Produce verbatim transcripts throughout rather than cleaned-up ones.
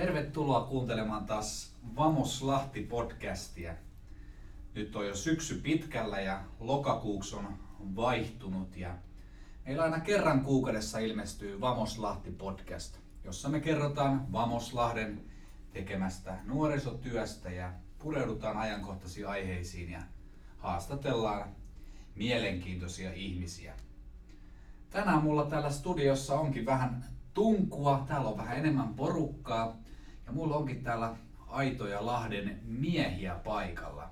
Tervetuloa kuuntelemaan taas Vamos Lahti-podcastia. Nyt on jo syksy pitkällä ja lokakuuksi on vaihtunut. Ja meillä aina kerran kuukaudessa ilmestyy Vamos Lahti-podcast, jossa me kerrotaan Vamos Lahden tekemästä nuorisotyöstä ja pureudutaan ajankohtaisiin aiheisiin ja haastatellaan mielenkiintoisia ihmisiä. Tänään mulla täällä studiossa onkin vähän tunkua, täällä on vähän enemmän porukkaa ja mulla onkin täällä aitoja Lahden miehiä paikalla.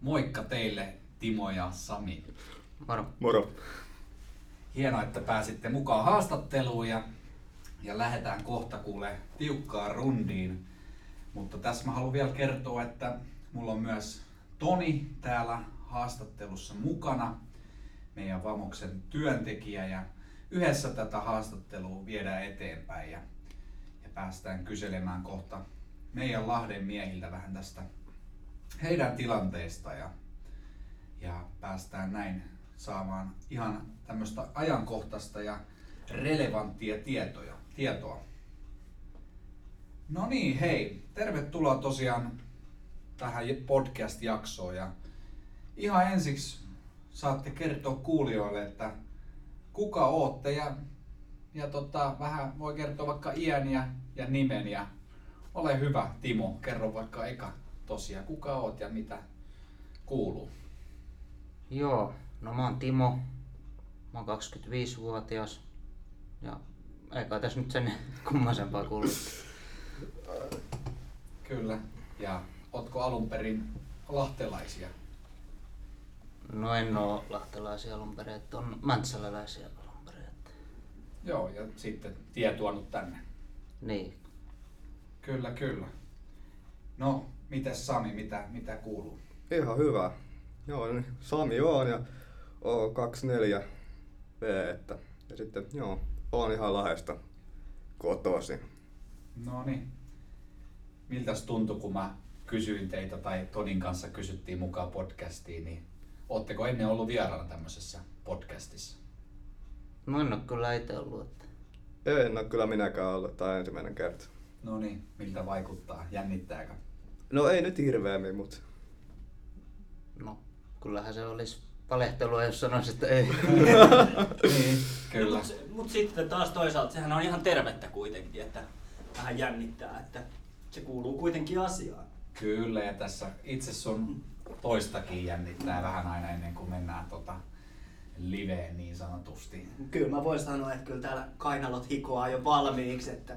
Moikka teille, Timo ja Sami. Moro. Moro. Hienoa, että pääsitte mukaan haastatteluun ja, ja lähdetään kohta kuule tiukkaan rundiin. Mutta tässä mä haluan vielä kertoa, että mulla on myös Toni täällä haastattelussa mukana, meidän Vamoksen työntekijä, ja yhdessä tätä haastattelua viedään eteenpäin ja, ja päästään kyselemään kohta meidän Lahden miehiltä vähän tästä heidän tilanteesta ja, ja päästään näin saamaan ihan tämmöistä ajankohtaista ja relevanttia tietoja, tietoa. No niin, hei, tervetuloa tosiaan tähän podcast-jaksoon ja ihan ensiksi saatte kertoa kuulijoille, että kuka ootte ja, ja tota, vähän voi kertoa vaikka iän ja, ja nimen ja ole hyvä Timo, kerro vaikka eka tosiaan kuka oot ja mitä kuuluu. Joo, no mä oon Timo, mä oon kaksikymmentäviisivuotias ja eikä tässä nyt sen kummasempaa kuuluu. Kyllä, ja ootko alun perin lahtelaisia? No en oo lahtelaisia alun perin, on mäntsäläläisiä alun perin. Joo, ja sitten tie tuonut tänne. Niin. Kyllä, kyllä. No, mitäs Sami, mitä, mitä kuuluu? Ihan hyvä. Joo, Sami on ja oon kaksikymmentäneljä vuotta, että ja sitten joo, oon ihan Lahdesta kotoisin. No niin. Miltäs tuntui, kun mä kysyin teitä tai Tonin kanssa kysyttiin mukaan podcastiin, niin ootteko ennen ollut vieraana tämmöisessä podcastissa? No en ole kyllä itse ollut. Että... En ole kyllä minäkään ollut, tai ensimmäinen kerta. No niin, miltä vaikuttaa? Jännittääkö? No ei nyt hirveämmin, mutta... No, kyllähän se olisi valehtelua, jos sanoisi, että ei. Niin, kyllä. No, mutta mut sitten taas toisaalta, sehän on ihan tervettä kuitenkin, että vähän jännittää, että se kuuluu kuitenkin asiaan. Kyllä, ja tässä itse sun toistakin jännittää vähän aina ennen kuin mennään tota liveen niin sanotusti. Kyllä mä voin sanoa, että kyllä täällä kainalot hikoaa jo valmiiksi, että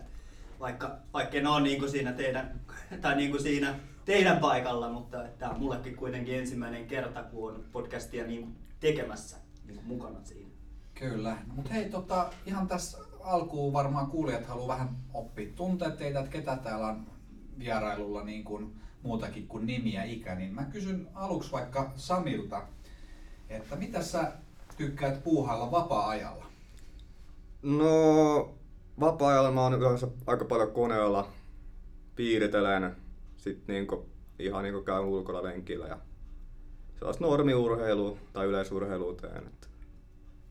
vaikka vaikka en ole niin kuin siinä teidän tai niin kuin siinä teidän paikalla, mutta että on mullekin kuitenkin ensimmäinen kerta kun on podcastia niin kuin tekemässä niin kuin mukana siinä. Kyllä. No, mutta hei tota ihan tässä alkuun varmaan kuulijat haluaa vähän oppia tuntea teitä, että ketä täällä on vierailulla niin kuin muutakin kuin nimi ja ikä, niin mä kysyn aluksi vaikka Samilta, että mitä sä tykkäät puuhailla vapaa-ajalla? No, vapaa-ajalla mä oon yleensä aika paljon koneella, piiritelen, sit niinku, ihan niinku käyn ulkona lenkillä ja sellaista normiurheilua tai yleisurheilua teen, että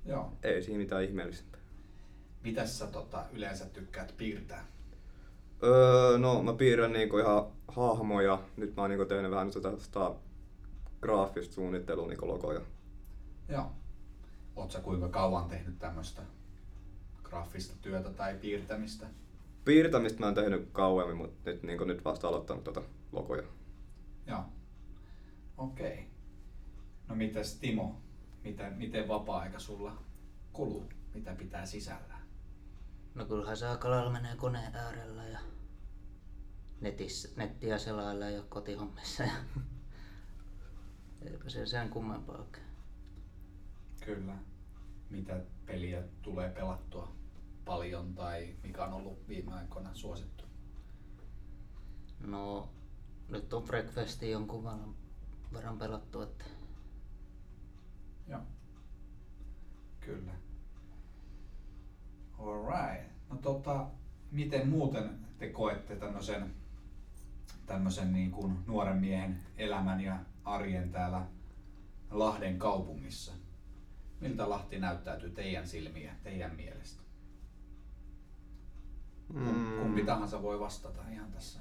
joo. Ei siinä mitään ihmeellisempää. Mitäs sä tota, yleensä tykkäät piirtää? Öö, no, mä piirrän niinku ihan hahmoja. Nyt mä oon niinku tehnyt vähän sitä graafista suunnittelua, niinku logoja. Joo. Oot sä kuinka kauan tehnyt tämmöstä graafista työtä tai piirtämistä? Piirtämistä mä en tehnyt kauemmin, mutta nyt, niinku, nyt vasta aloittanut tota logoja. Joo. Okei. Okay. No mitäs Timo? Miten, miten vapaa-aika sulla kuluu? Mitä pitää sisällään? No kyllähän se aika lailla menee koneen äärellä ja netissä, nettiä selailla ja kotihommissa ja eipä se sen kummempaa oikein. Kyllä. Mitä peliä tulee pelattua paljon tai mikä on ollut viime aikoina suosittu? No nyt on Breakfastia jonkun verran pelattu. Että... Joo. Kyllä. Alright. No tota, miten muuten te koette tämmösen, tämmösen niin kuin nuoren miehen elämän ja arjen täällä Lahden kaupungissa? Miltä Lahti näyttäytyy teidän silmiä, teidän mielestä? Mm. Kumpi tahansa voi vastata ihan tässä.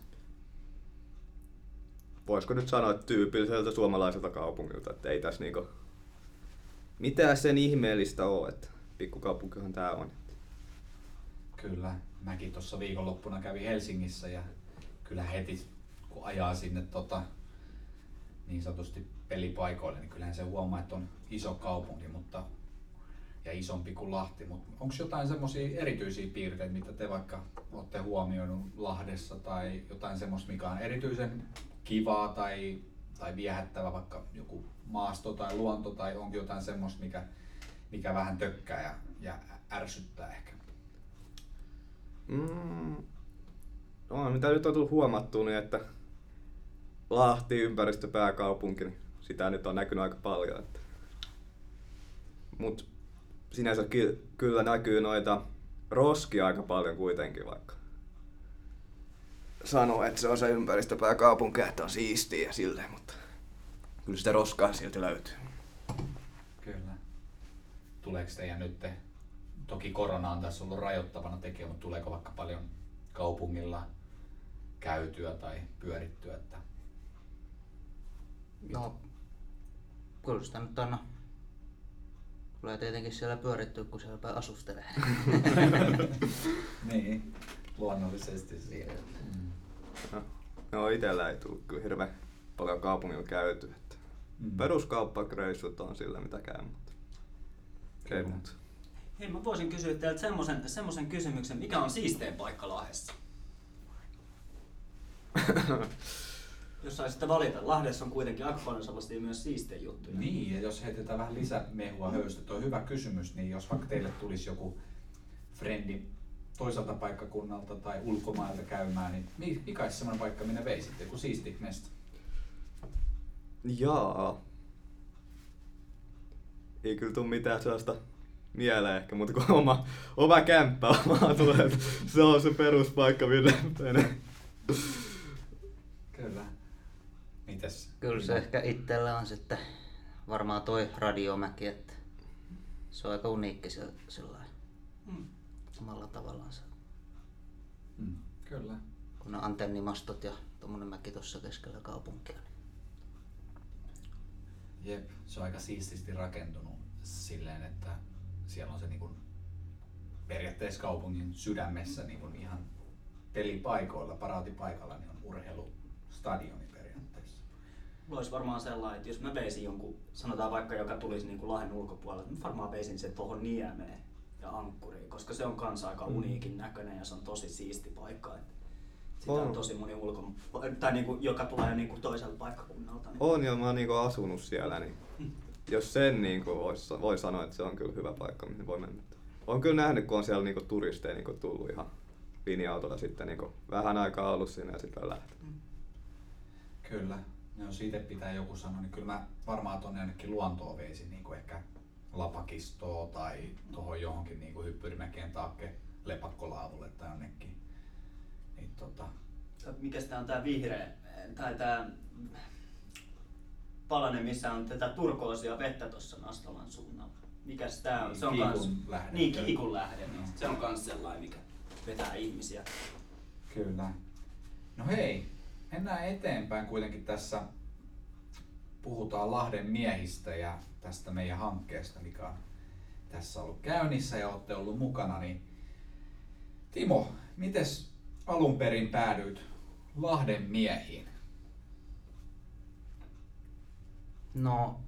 Voisiko nyt sanoa tyypilliseltä suomalaiselta kaupungilta, että ei tässä niinku mitään sen ihmeellistä ole, että pikkukaupunkihan tää on. Kyllä, mäkin tuossa viikonloppuna kävin Helsingissä ja kyllä heti kun ajaa sinne tota, niin sanotusti pelipaikoille, niin kyllähän se huomaa, että on iso kaupunki mutta, ja isompi kuin Lahti, mutta onko jotain semmoisia erityisiä piirteitä, mitä te vaikka olette huomioinut Lahdessa tai jotain semmoista, mikä on erityisen kivaa tai, tai viehättävä, vaikka joku maasto tai luonto tai onko jotain semmoista, mikä, mikä vähän tökkää ja, ja ärsyttää ehkä? Mm. No, mitä nyt on tullut huomattua, niin että Lahti ympäristöpääkaupunki, niin sitä nyt on näkynyt aika paljon. Mutta sinänsä ky- kyllä näkyy noita roskia aika paljon kuitenkin, vaikka sanoo, että se on se ympäristöpääkaupunki, että on siistiä ja silleen, mutta kyllä sitä roskaa silti löytyy. Kyllä. Tuleeko teidän nyt? Te... Toki korona on tässä ollut rajoittavana tekijä, mutta tuleeko vaikka paljon kaupungilla käytyä tai pyörittyä? Että... No, kyllä sitä nyt on. Tulee tietenkin siellä pyörittyä, kun siellä päin asustelee. Niin, luonnollisesti siellä. Mm. No, no itellä ei tullut kyllä hirveän paljon kaupungilla käytyä. Mm. Peruskauppakreissut on sillä mitä käy, mutta ei muuta. Hei, mä voisin kysyä teiltä semmosen, semmosen kysymyksen, mikä on siistein paikka Lahdessa? Jos saisitte valita, Lahdessa on kuitenkin aika paljon sellaisia myös siistejä juttuja. Niin, ja jos heitetään vähän lisämehua höystä, toi on hyvä kysymys, niin jos vaikka teille tulisi joku frendi toiselta paikkakunnalta tai ulkomailta käymään, niin mikä olisi semmoinen paikka, minne veisitte, kun siisti mestä? Jaa. Ei kyllä tule mitään sellaista mieleen ehkä, mutta kun oma, oma kämppä omaa tulee, se on se peruspaikka minne menee. Kyllä. Mitäs? Kyllä se ehkä itsellä on sitten varmaan toi radiomäki, että se on aika uniikki sellainen. Mm. Samalla tavallaan se. Mm. Kyllä. Kun ne antennimastot ja tommonen mäki tuossa keskellä kaupunkia. Niin... Jep, se on aika siististi rakentunut silleen, että siellä on se niin kuin periaatteessa kaupungin sydämessä niin kuin ihan pelipaikoilla, paraatipaikalla, niin on urheilustadioni periaatteessa. Mulla olisi varmaan sellainen, että jos mä veisin jonkun, sanotaan vaikka joka tulisi niin kuin Lahden ulkopuolella, niin varmaan veisin sen tuohon Niemeen ja Ankkuriin, koska se on kanssa aika uniikin näköinen ja se on tosi siisti paikka. Sitä on tosi moni ulko... tai niin kuin, joka tulee niin kuin toiselta paikkakunnalta. Niin... On ja mä oon niin kuin asunut siellä. Niin... Jos sen niin kuin voi, voi sanoa, että se on kyllä hyvä paikka, mihin voi mennä. Olen kyllä nähnyt, kun on siellä niin kuin turisteja niin kuin tullut ihan linja-autolla sitten niin kuin vähän aikaa ollut siinä ja sitten lähtenyt. Kyllä. No, jos itse pitää joku sanoa, niin kyllä mä varmaan tuonne jonnekin luontoon veisin niin kuin ehkä Lapakistoon tai tuohon johonkin niin kuin Hyppyrimäkeen taakke lepakkolaavalle tai jonnekin. Niin, tota... Mikäs tää on tää vihreä? Tai tää... Palanen, missä on tätä turkoosia vettä tuossa Nastolan suunnalla. Mikäs tää on? Se on Kiikun kans... lähde. Niin, Kiikun lähde. No. Se on kans sellainen, mikä vetää ihmisiä. Kyllä. No hei, mennään eteenpäin kuitenkin tässä. Puhutaan Lahden miehistä ja tästä meidän hankkeesta, mikä on tässä ollut käynnissä ja olette ollut mukana. Niin... Timo, mites alun perin päädyit Lahden miehiin? No,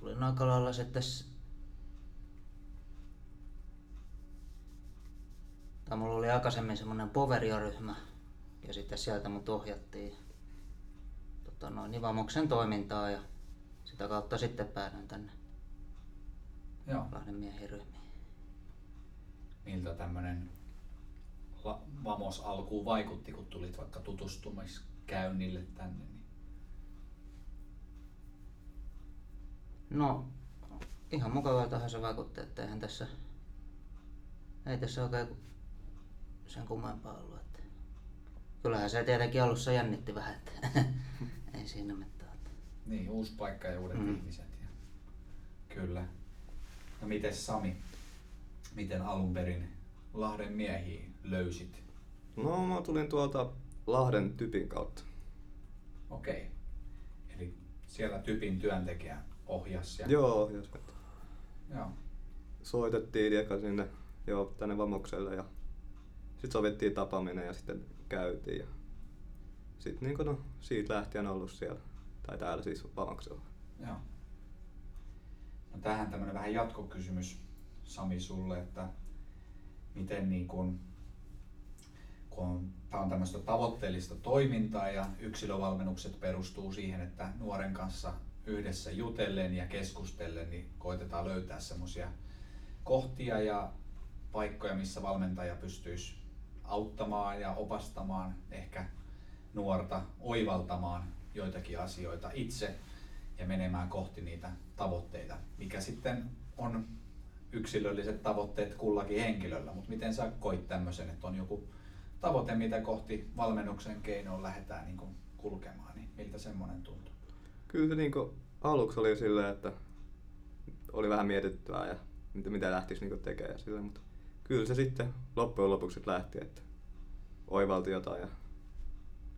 tulin aika lailla sitten, tai mulla oli aikaisemmin semmoinen poverioryhmä ja sitten sieltä mut ohjattiin tota noin, Vamoksen toimintaa ja sitä kautta sitten päädyin tänne Joo. Lahden miehen ryhmiin. Miltä tämmönen Vamos alkuun vaikutti, kun tulit vaikka tutustumiskäynnille tänne? No, ihan mukavaltahan se vaikutti, että eihän tässä, ei tässä oikein sen kummempaa ollut. Että kyllähän se tietenkin alussa jännitti vähän, että ei siinä mitään. Niin, uusi paikka ja uudet mm. ihmiset. Ja... Kyllä. No mites Sami, miten alun perin Lahden miehiä löysit? No, mä tulin tuolta Lahden Typin kautta. Okei. Eli siellä Typin työntekijä ohjas? Ja... Joo, ohjas. Joo. Soitettiin eka sinne joo, tänne Vamokselle ja sitten sovittiin tapaaminen ja sitten käytiin. Ja... Sitten niin kun, no, siitä lähtien on ollut siellä, tai täällä siis Vamoksella. Joo. No, tähän tämmönen vähän jatkokysymys Sami sulle, että miten niin kun, kun on, tämä on tämmöistä tavoitteellista toimintaa ja yksilövalmennukset perustuu siihen, että nuoren kanssa yhdessä jutellen ja keskustellen niin koitetaan löytää semmoisia kohtia ja paikkoja, missä valmentaja pystyisi auttamaan ja opastamaan ehkä nuorta oivaltamaan joitakin asioita itse ja menemään kohti niitä tavoitteita, mikä sitten on yksilölliset tavoitteet kullakin henkilöllä, mutta miten sä koit tämmöisen, että on joku tavoite, mitä kohti valmennuksen keinoon lähdetään niin kuin kulkemaan, niin miltä semmoinen tuntuu? Kyllä se niin kuin aluksi oli silleen, että oli vähän mietittävää ja mitä lähtisi niin kuin tekemään silleen, mutta kyllä se sitten loppujen lopuksi lähti, että oivalti jotain ja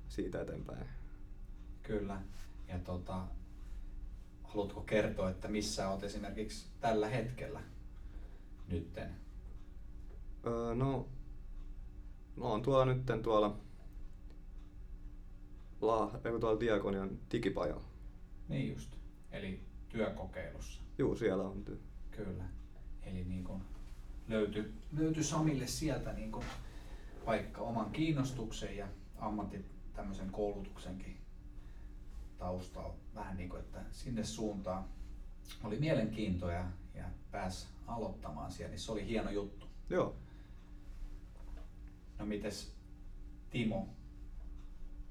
siitä eteenpäin. Kyllä. Ja tota, haluatko kertoa, että missä olet esimerkiksi tällä hetkellä nytten? Öö, no, mä oon tuolla nytten tuolla, la, eikö tuolla Diakonian digipajalla. Niin just, eli työkokeilussa. Juu, siellä on työ. Kyllä, eli niin kun löytyi, löytyi Samille sieltä niin kun paikka oman kiinnostuksen ja ammatti tämmöisen koulutuksenkin taustaa vähän niin kuin, että sinne suuntaan oli mielenkiintoa ja, ja pääsi aloittamaan siellä, niin se oli hieno juttu. Joo. No mites Timo,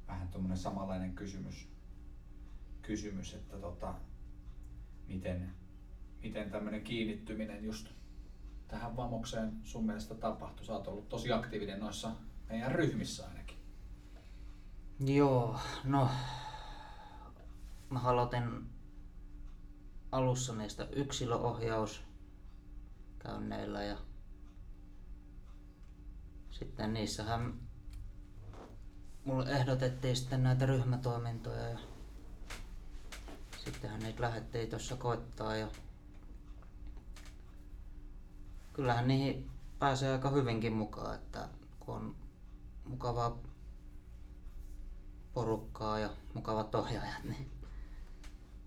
vähän tommonen samanlainen kysymys, kysymys että tota, miten, miten tämmönen kiinnittyminen just tähän Vamokseen sun mielestä tapahtui? Sä oot ollut tosi aktiivinen noissa meidän ryhmissä ainakin. Joo, no mä aloitin alussa niistä yksilöohjauskäynneillä ja sitten niissähän mulle ehdotettiin sitten näitä ryhmätoimintoja ja sittenhän niitä lähdettiin tuossa koittaa ja kyllähän niihin pääsee aika hyvinkin mukaan, että kun on mukavaa porukkaa ja mukavat ohjaajat, niin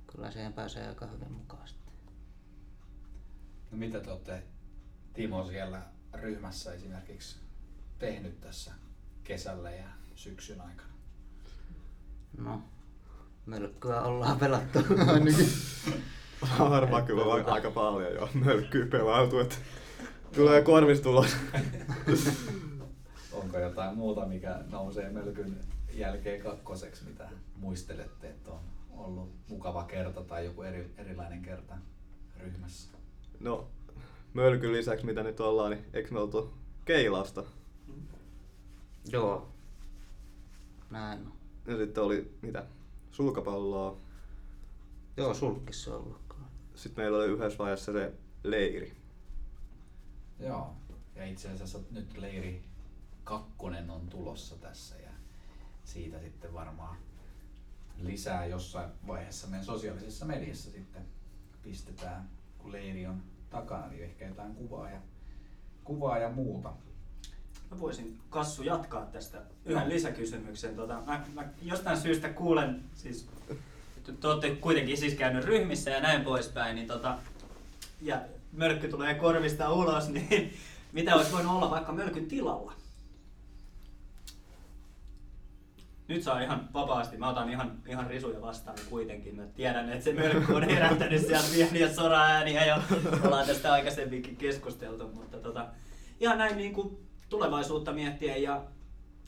kyllä siihen pääsee aika hyvin mukaan sitten. No mitä te olette Timo siellä ryhmässä esimerkiksi tehnyt tässä kesällä ja syksyn aikana? No, mölkkyä ollaan pelattu. Ainakin. Varmaan kyllä pelata. Aika paljon joo, mölkkyä pelautuu, että tulee korvistulos. Onko jotain muuta, mikä nousee mölkyn jälkeen kakkoseksi, mitä muistelette, että on ollut mukava kerta tai joku eri, erilainen kerta ryhmässä? No, mölkyn lisäksi mitä nyt ollaan, niin eikö me oltu keilausta? Joo. Näin on. Ja sitten oli mitä? Sulkapalloa. Joo, sulkkissa on ollut. Sitten meillä oli yhdessä vaiheessa se leiri. Joo. Ja itse asiassa nyt leiri kakkonen on tulossa tässä ja siitä sitten varmaan lisää jossain vaiheessa meidän sosiaalisessa mediassa sitten pistetään, kun leiri on takana, niin ehkä jotain kuvaa ja, kuvaa ja muuta. Mä voisin, Kassu, jatkaa tästä yhden lisäkysymyksen. Tota, mä, mä jostain syystä kuulen, siis, että te olette kuitenkin siis käynyt ryhmissä ja näin poispäin, niin tota, ja mölkky tulee korvista ulos, niin mitä olisi voinut olla vaikka mölkyn tilalla? Nyt saa ihan vapaasti, mä otan ihan, ihan risuja vastaan kuitenkin. Mä tiedän, että se mölkky on herättänyt sieltä pieniä sora-ääniä ja ollaan tästä aikaisemminkin keskusteltu, mutta tota, ihan näin niin kuin tulevaisuutta miettien ja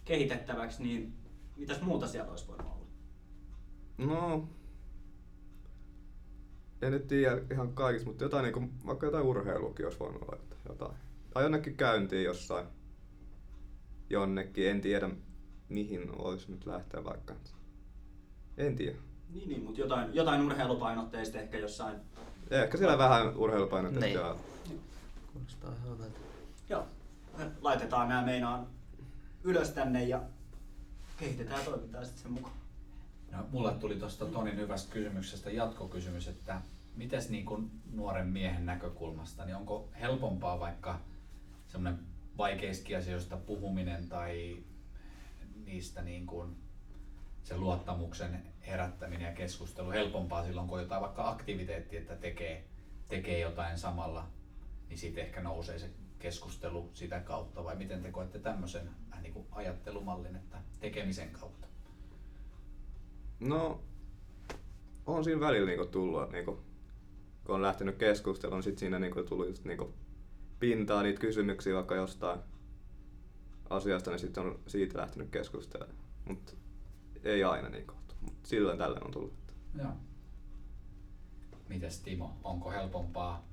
kehitettäväksi, niin mitäs muuta siellä olisi voinut olla? No, en nyt tiedä ihan kaikista, mutta jotain, niin kuin, vaikka jotain urheiluakin olisi voinut olla. Jotain. Tai jonnekin käyntiin jossain, jonnekin, en tiedä mihin olisi nyt lähteä vaikka. En tiedä. Niin, niin mutta jotain, jotain urheilupainotteista ehkä jossain. Ehkä siellä vähän urheilupainotteista. Niin. Kuulostaa hyvältä. Joo. laitetaan nämä meinaan ylös tänne ja kehitetään toimintaa sitten sen mukaan. No, mulle tuli tuosta Tonin hyvästä kysymyksestä jatkokysymys, että mites niin kuin nuoren miehen näkökulmasta, niin onko helpompaa vaikka semmoinen vaikeistakin asioista puhuminen tai niistä niin kuin sen luottamuksen herättäminen ja keskustelu helpompaa silloin, kun on jotain vaikka aktiviteettia, että tekee, tekee jotain samalla, niin siitä ehkä nousee se keskustelu sitä kautta, vai miten te koette tämmöisen vähän niin kuin ajattelumallin, että tekemisen kautta? No, on siinä välillä niinku tullut, niinku, kun on lähtenyt keskusteluun, sit siinä niinku tullut just niinku pintaa niitä kysymyksiä vaikka jostain asiasta, niin sitten on siitä lähtenyt keskustelemaan. Mut ei aina niinku, mut silloin tällöin on tullut. Joo. Mites Timo, onko helpompaa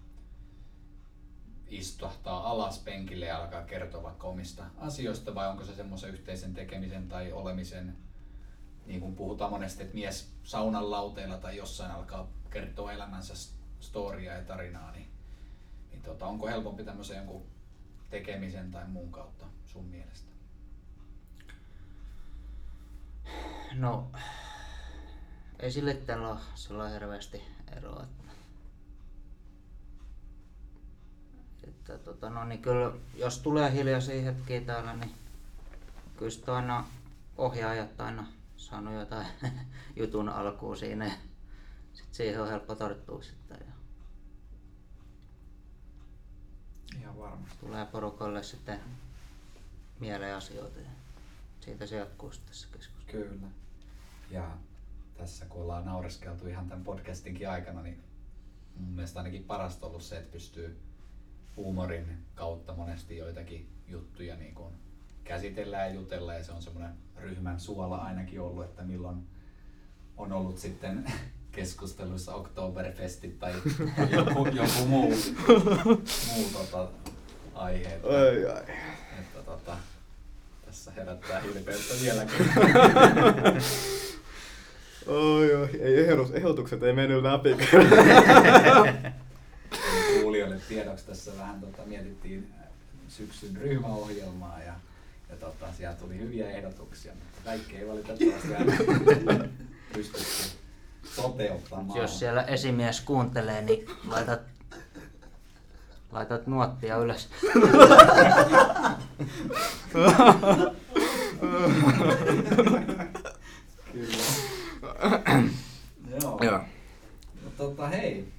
istahtaa alas penkille ja alkaa kertoa vaikka omista asioista, vai onko se semmoisen yhteisen tekemisen tai olemisen, niin kuin puhutaan monesti, että mies saunan lauteilla tai jossain alkaa kertoa elämänsä storia ja tarinaa, niin, niin tota, onko helpompi tämmöisen jonkun tekemisen tai muun kautta sun mielestä? No, ei sille täällä ole, sillä on hirveästi eroa. Että, tota, no, niin kyllä, jos tulee hiljaisia hetkiä täällä, niin kyllä sit aina ohjaajat aina saanut jotain jutun alkuun siinä, sitten siihen on helppo tarttua sitten. Ja ihan varmasti. Tulee porukalle sitten mieleen asioita ja siitä se jatkuu sitten tässä keskustelussa. Kyllä. Ja tässä kun ollaan naureskeltu ihan tämän podcastinkin aikana, niin mun mielestä ainakin parasta ollut se, että pystyy huumorin kautta monesti joitakin juttuja niin kuin käsitellään ja jutellaan, ja se on semmoinen ryhmän suola ainakin ollut, että milloin on ollut sitten keskusteluissa Oktoberfestit tai joku, joku muu, muu tota, aihe. Että, ai ai. Että, tota, tässä herättää hilpeyttä vieläkin. Oi, oi, ei ehdotukset ei mennyt läpi. Kuulijoille tiedoksi tässä vähän tota, mietittiin syksyn ryhmäohjelmaa ja, ja tota, siellä tuli hyviä ehdotuksia, mutta kaikki ei valitettavasti aina pystytty toteuttamaan. Jos siellä esimies kuuntelee, niin laitat, laitat nuottia ylös. Kyllä. Joo. Joo. No, tota, hei,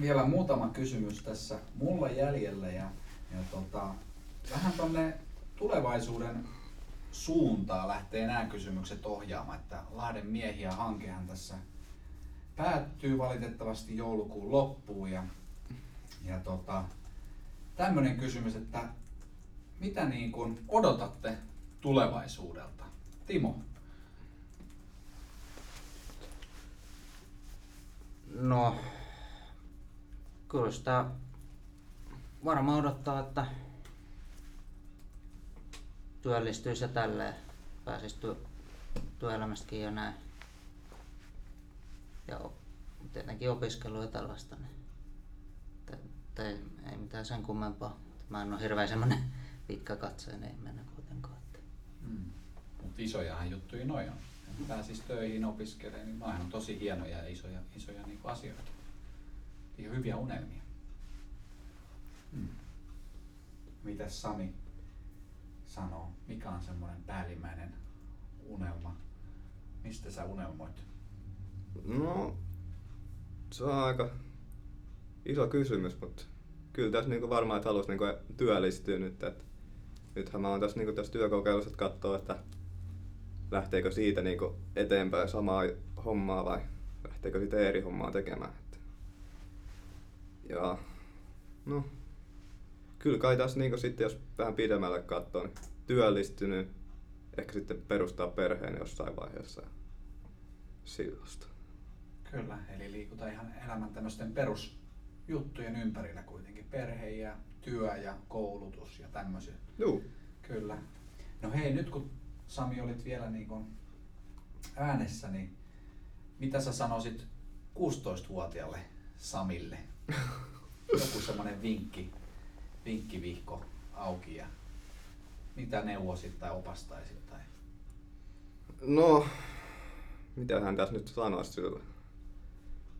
vielä muutama kysymys tässä mulla jäljellä. Ja Ja tota, vähän tuonne tulevaisuuden suuntaan lähtee nämä kysymykset ohjaamaan, että Lahden miehiä hankehan tässä päättyy valitettavasti joulukuun loppuun. Ja, ja tota, tämmöinen kysymys, että mitä niin kun odotatte tulevaisuudelta? Timo? No, kyllä sitä varmaan odottaa, että työllistyisi ja tälleen, pääsisi työ, työelämästäkin ja näin. Ja tietenkin opiskelua ja tällaista. Niin. Ei mitään sen kummempaa. Mä en ole hirveän semmonen pitkä katsoen, ei mennä kuitenkaan. Mm. Mutta isojahan juttuja noi on. Pääsis töihin, opiskelemaan, niin noihän on tosi hienoja ja isoja, isoja niinku asioita. Ihan hyviä unelmia. Hmm. Mitäs Sami sanoo? Mikä on semmoinen päällimmäinen unelma? Mistä sä unelmoit? No, se on aika iso kysymys, mutta kyllä tässä niinku varmaan, että haluaisi niinku työllistyä nyt. Et nythän mä oon tässä, niinku tässä työkokeilussa, että katsoo, että lähteekö siitä niinku eteenpäin samaa hommaa vai lähteekö sitä eri hommaa tekemään. Et ja no, kyllä kai tässä niin sitten, jos vähän pidemmälle katsoo, niin työllistynyt, ehkä sitten perustaa perheen jossain vaiheessa silloista. Kyllä, eli liikutaan ihan elämän tämmöisten perusjuttujen ympärillä kuitenkin. Perhe ja työ ja koulutus ja tämmöisiä. Joo. Kyllä. No hei, nyt kun Sami olit vielä niin kuin äänessä, niin mitä sä sanoisit kuusitoistavuotiaalle Samille? Joku semmoinen vinkki, vinkkivihko auki ja mitä neuvoisit tai opastaisit? Tai? No, mitähän tässä nyt sanoisi sillä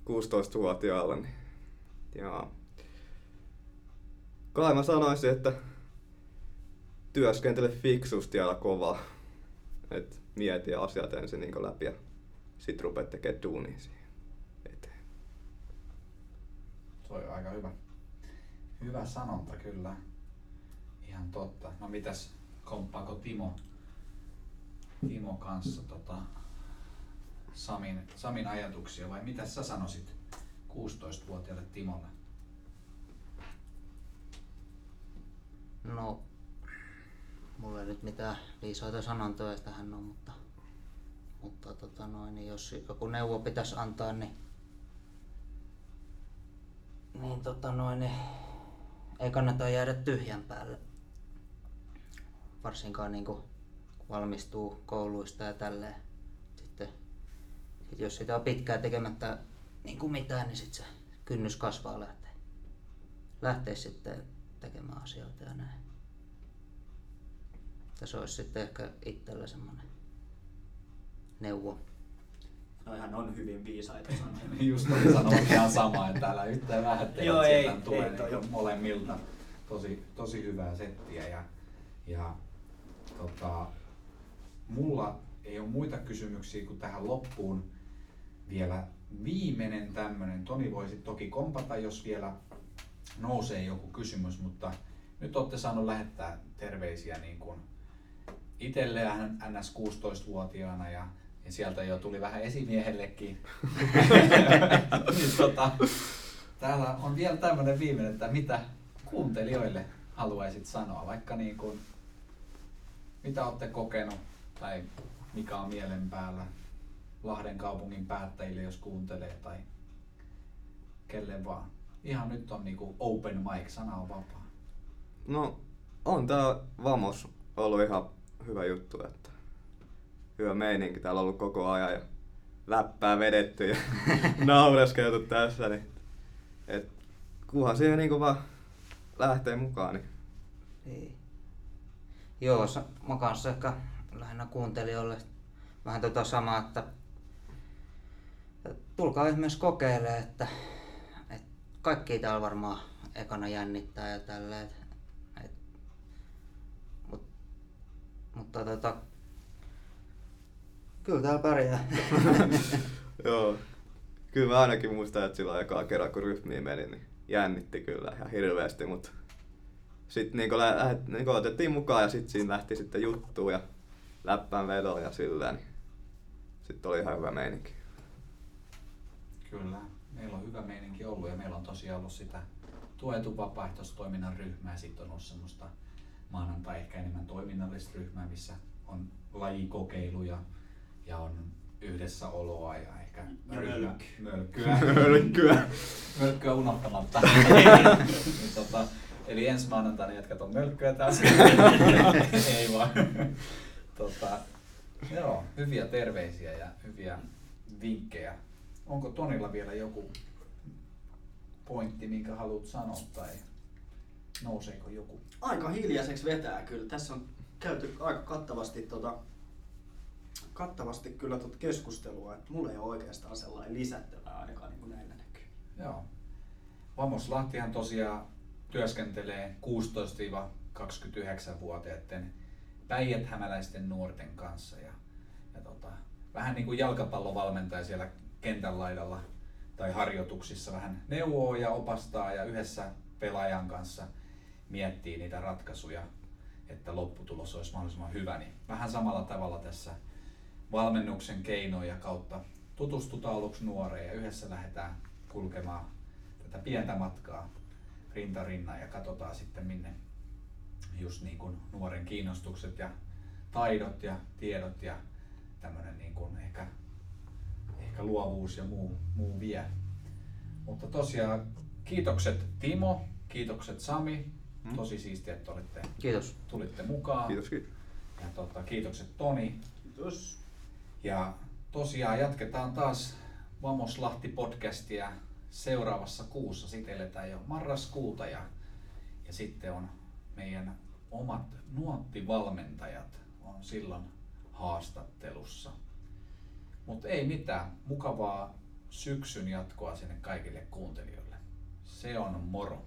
kuusitoistavuotiaalla, niin jaa. Kai mä sanoisin, että työskentele fiksusti ja kovaa. Et mieti asiat ensin niin läpi ja sit rupeat tekemään duunia siihen eteen. Se on aika hyvä. Hyvä sanonta kyllä. Ihan totta. No mitäs, komppaako Timo, Timo kanssa tota, Samin, Samin ajatuksia vai mitä sä sanoisit kuusitoistavuotiaalle Timolle? No, mulla ei nyt mitään viisaita sanontoja tähän on, mutta, mutta tota noin, niin jos joku neuvo pitäisi antaa, niin, niin, tota noin, niin ei kannata jäädä tyhjän päälle. Varsinkaan niin kun valmistuu kouluista ja tälleen. Sitten, sit jos sitä on pitkään tekemättä niin kuin mitään, niin sit se kynnys kasvaa lähtee. Lähtee sitten tekemään asioita ja näin. Se olisi sitten ehkä itsellä semmoinen neuvo. Noihan on hyvin viisaita sanoja. Just oli sanonut ihan samaa, että älä yhtään vähättele, että sieltä tulee niin molemmilta tosi, tosi hyvää settiä. Ja, ja, tota, mulla ei ole muita kysymyksiä kuin tähän loppuun vielä viimeinen tämmöinen. Toni voisi toki kompata, jos vielä nousee joku kysymys, mutta nyt olette saanut lähettää terveisiä niin kuin itselle N S kuusitoistavuotiaana ja, ja sieltä jo tuli vähän esimiehellekin. tota, täällä on vielä tämmöinen viimeinen, että mitä kuuntelijoille haluaisit sanoa, vaikka niin kuin, mitä olette kokenut tai mikä on mielen päällä Lahden kaupungin päättäjille, jos kuuntelee tai kelle vaan. Ihan nyt on niin kuin open mic, sana on vapaa. No, on tää Vamos ollut ihan hyvä juttu, että hyvä meininki täällä on ollut koko ajan ja läppää vedetty ja naureskeltu tässä, niin et kunhan siihen niinku vaan lähtee mukaan. Niin. Niin. Joo, mä kanssa ehkä lähinnä kuuntelijoille vähän tota samaa, että tulkaa ihmeessä kokeilemaan, että, että kaikki täällä varmaan ekana jännittää ja tälleen. Mutta tota, kyllä täällä pärjää. Joo. Kyllä mä ainakin muistan, että silloin ekaa kerran kun ryhmiin meni, niin jännitti kyllä ihan hirveästi, mutta sitten niinku lä- niinku otettiin mukaan ja sitten siinä lähti sitten juttuun ja läppään vedoon ja sillä, niin sitten oli ihan hyvä meininki. Kyllä, meillä on hyvä meininki ollut ja meillä on tosiaan ollut sitä tuetun vapaaehtoistoiminnan ryhmää, sitten on ollut semmoista maanantai ehkä enemmän toiminnallista ryhmää, missä on lajikokeiluja ja on yhdessäoloa ja ehkä ryhmä, mölkkyä. mölkkyä. mölkkyä unohtamatta. tota, eli ensi maanantaina jatkat on mölkkyä taas. Ei vaan. tota, joo, hyviä terveisiä ja hyviä vinkkejä. Onko Tonilla vielä joku pointti, minkä haluat sanoa? Tai nouseeko joku? Aika hiljaiseksi vetää kyllä. Tässä on käyty aika kattavasti, tota, kattavasti kyllä tuota keskustelua. Et mulla ei ole oikeastaan sellainen lisättävää ainakaan niin kuin näillä näkyy. Joo. Vamos Lahtihan tosiaan työskentelee kuusitoista kaksikymmentäyhdeksän-vuotiaiden päijät-hämäläisten nuorten kanssa. Ja, ja tota, vähän niin kuin jalkapallovalmentaja siellä kentän laidalla tai harjoituksissa vähän neuvoo ja opastaa ja yhdessä pelaajan kanssa miettii niitä ratkaisuja, että lopputulos olisi mahdollisimman hyvä. Niin vähän samalla tavalla tässä valmennuksen keinoja kautta tutustutaan aluksi nuoreen ja yhdessä lähdetään kulkemaan tätä pientä matkaa rinta rinnan ja katsotaan sitten minne just niin kuin nuoren kiinnostukset ja taidot ja tiedot ja tämmöinen niin kuin ehkä, ehkä luovuus ja muu, muu vie. Mutta tosiaan kiitokset Timo, kiitokset Sami. Tosi siistiä, että olitte, kiitos. Tulitte mukaan. Kiitos, kiitos. Ja tota, kiitokset Toni. Kiitos. Ja tosiaan jatketaan taas Vamos Lahti-podcastia seuraavassa kuussa. Sitten eletään jo marraskuuta ja, ja sitten on meidän omat nuottivalmentajat on silloin haastattelussa. Mutta ei mitään, mukavaa syksyn jatkoa sinne kaikille kuuntelijoille. Se on moro!